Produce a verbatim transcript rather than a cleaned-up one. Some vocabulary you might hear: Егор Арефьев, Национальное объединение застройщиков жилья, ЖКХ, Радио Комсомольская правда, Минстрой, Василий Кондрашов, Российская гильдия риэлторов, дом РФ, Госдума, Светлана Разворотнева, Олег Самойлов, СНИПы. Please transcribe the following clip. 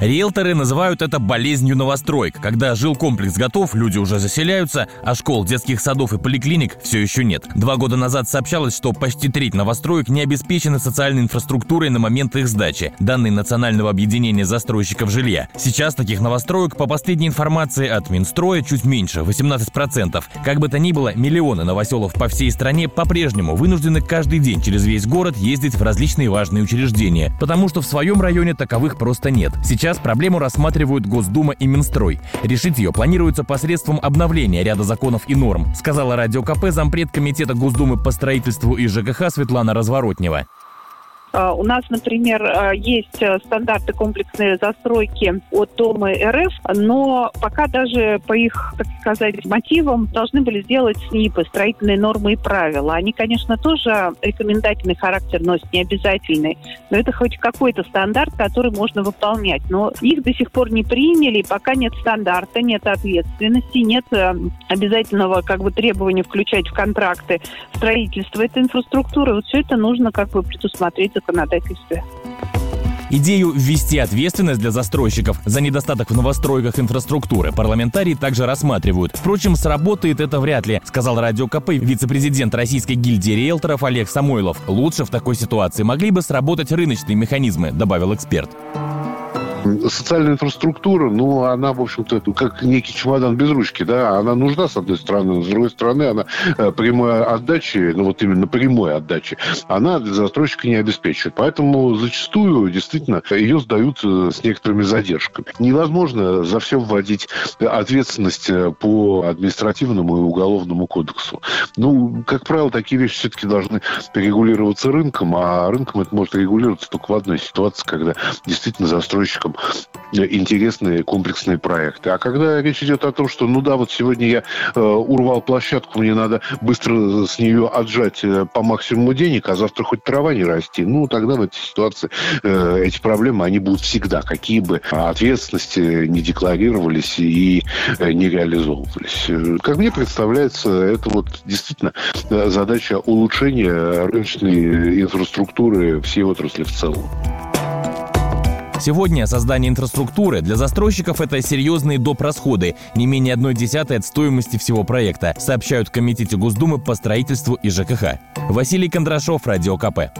Риэлторы называют это болезнью новостроек. Когда жилкомплекс готов, люди уже заселяются, а школ, детских садов и поликлиник все еще нет. Два года назад сообщалось, что почти треть новостроек не обеспечены социальной инфраструктурой на момент их сдачи. Данные Национального объединения застройщиков жилья. Сейчас таких новостроек, по последней информации от Минстроя, чуть меньше, восемнадцать процентов. Как бы то ни было, миллионы новоселов по всей стране по-прежнему вынуждены каждый день через весь город ездить в различные важные учреждения, потому что в своем районе таковых просто нет. Сейчас проблему рассматривают Госдума и Минстрой. Решить ее планируется посредством обновления ряда законов и норм, сказала Радио КП зампред комитета Госдумы по строительству и ЖКХ Светлана Разворотнева. У нас, например, есть стандарты комплексной застройки от дома эр эф, но пока даже по их, так сказать, мотивам должны были сделать СНИПы, строительные нормы и правила. Они, конечно, тоже рекомендательный характер носят, не обязательный, но это хоть какой-то стандарт, который можно выполнять. Но их до сих пор не приняли, пока нет стандарта, нет ответственности, нет обязательного как бы требования включать в контракты строительство этой инфраструктуры. Вот все это нужно как бы предусмотреть. Идею ввести ответственность для застройщиков за недостаток в новостройках инфраструктуры парламентарии также рассматривают. Впрочем, сработает это вряд ли, сказал Радио КП вице-президент Российской гильдии риэлторов Олег Самойлов. Лучше в такой ситуации могли бы сработать рыночные механизмы, добавил эксперт. Социальная инфраструктура, ну, она, в общем-то, как некий чемодан без ручки, да, она нужна, с одной стороны, но с другой стороны, она прямой отдачи, ну, вот именно прямой отдачи, она для застройщика не обеспечивает. Поэтому зачастую, действительно, ее сдают с некоторыми задержками. Невозможно за все вводить ответственность по административному и уголовному кодексу. Ну, как правило, такие вещи все-таки должны регулироваться рынком, а рынком это может регулироваться только в одной ситуации, когда действительно застройщикам интересные комплексные проекты. А когда речь идет о том, что ну да, вот сегодня я э, урвал площадку, мне надо быстро с нее отжать э, по максимуму денег, а завтра хоть трава не расти, ну тогда в этой ситуации э, эти проблемы, они будут всегда, какие бы ответственности не декларировались и э, не реализовывались. Как мне представляется, это вот действительно задача улучшения рыночной инфраструктуры всей отрасли в целом. Сегодня создание инфраструктуры для застройщиков – это серьезные доп. Расходы, не менее одной десятой от стоимости всего проекта, сообщают в Комитете Госдумы по строительству и ЖКХ. Василий Кондрашов, Радио КП.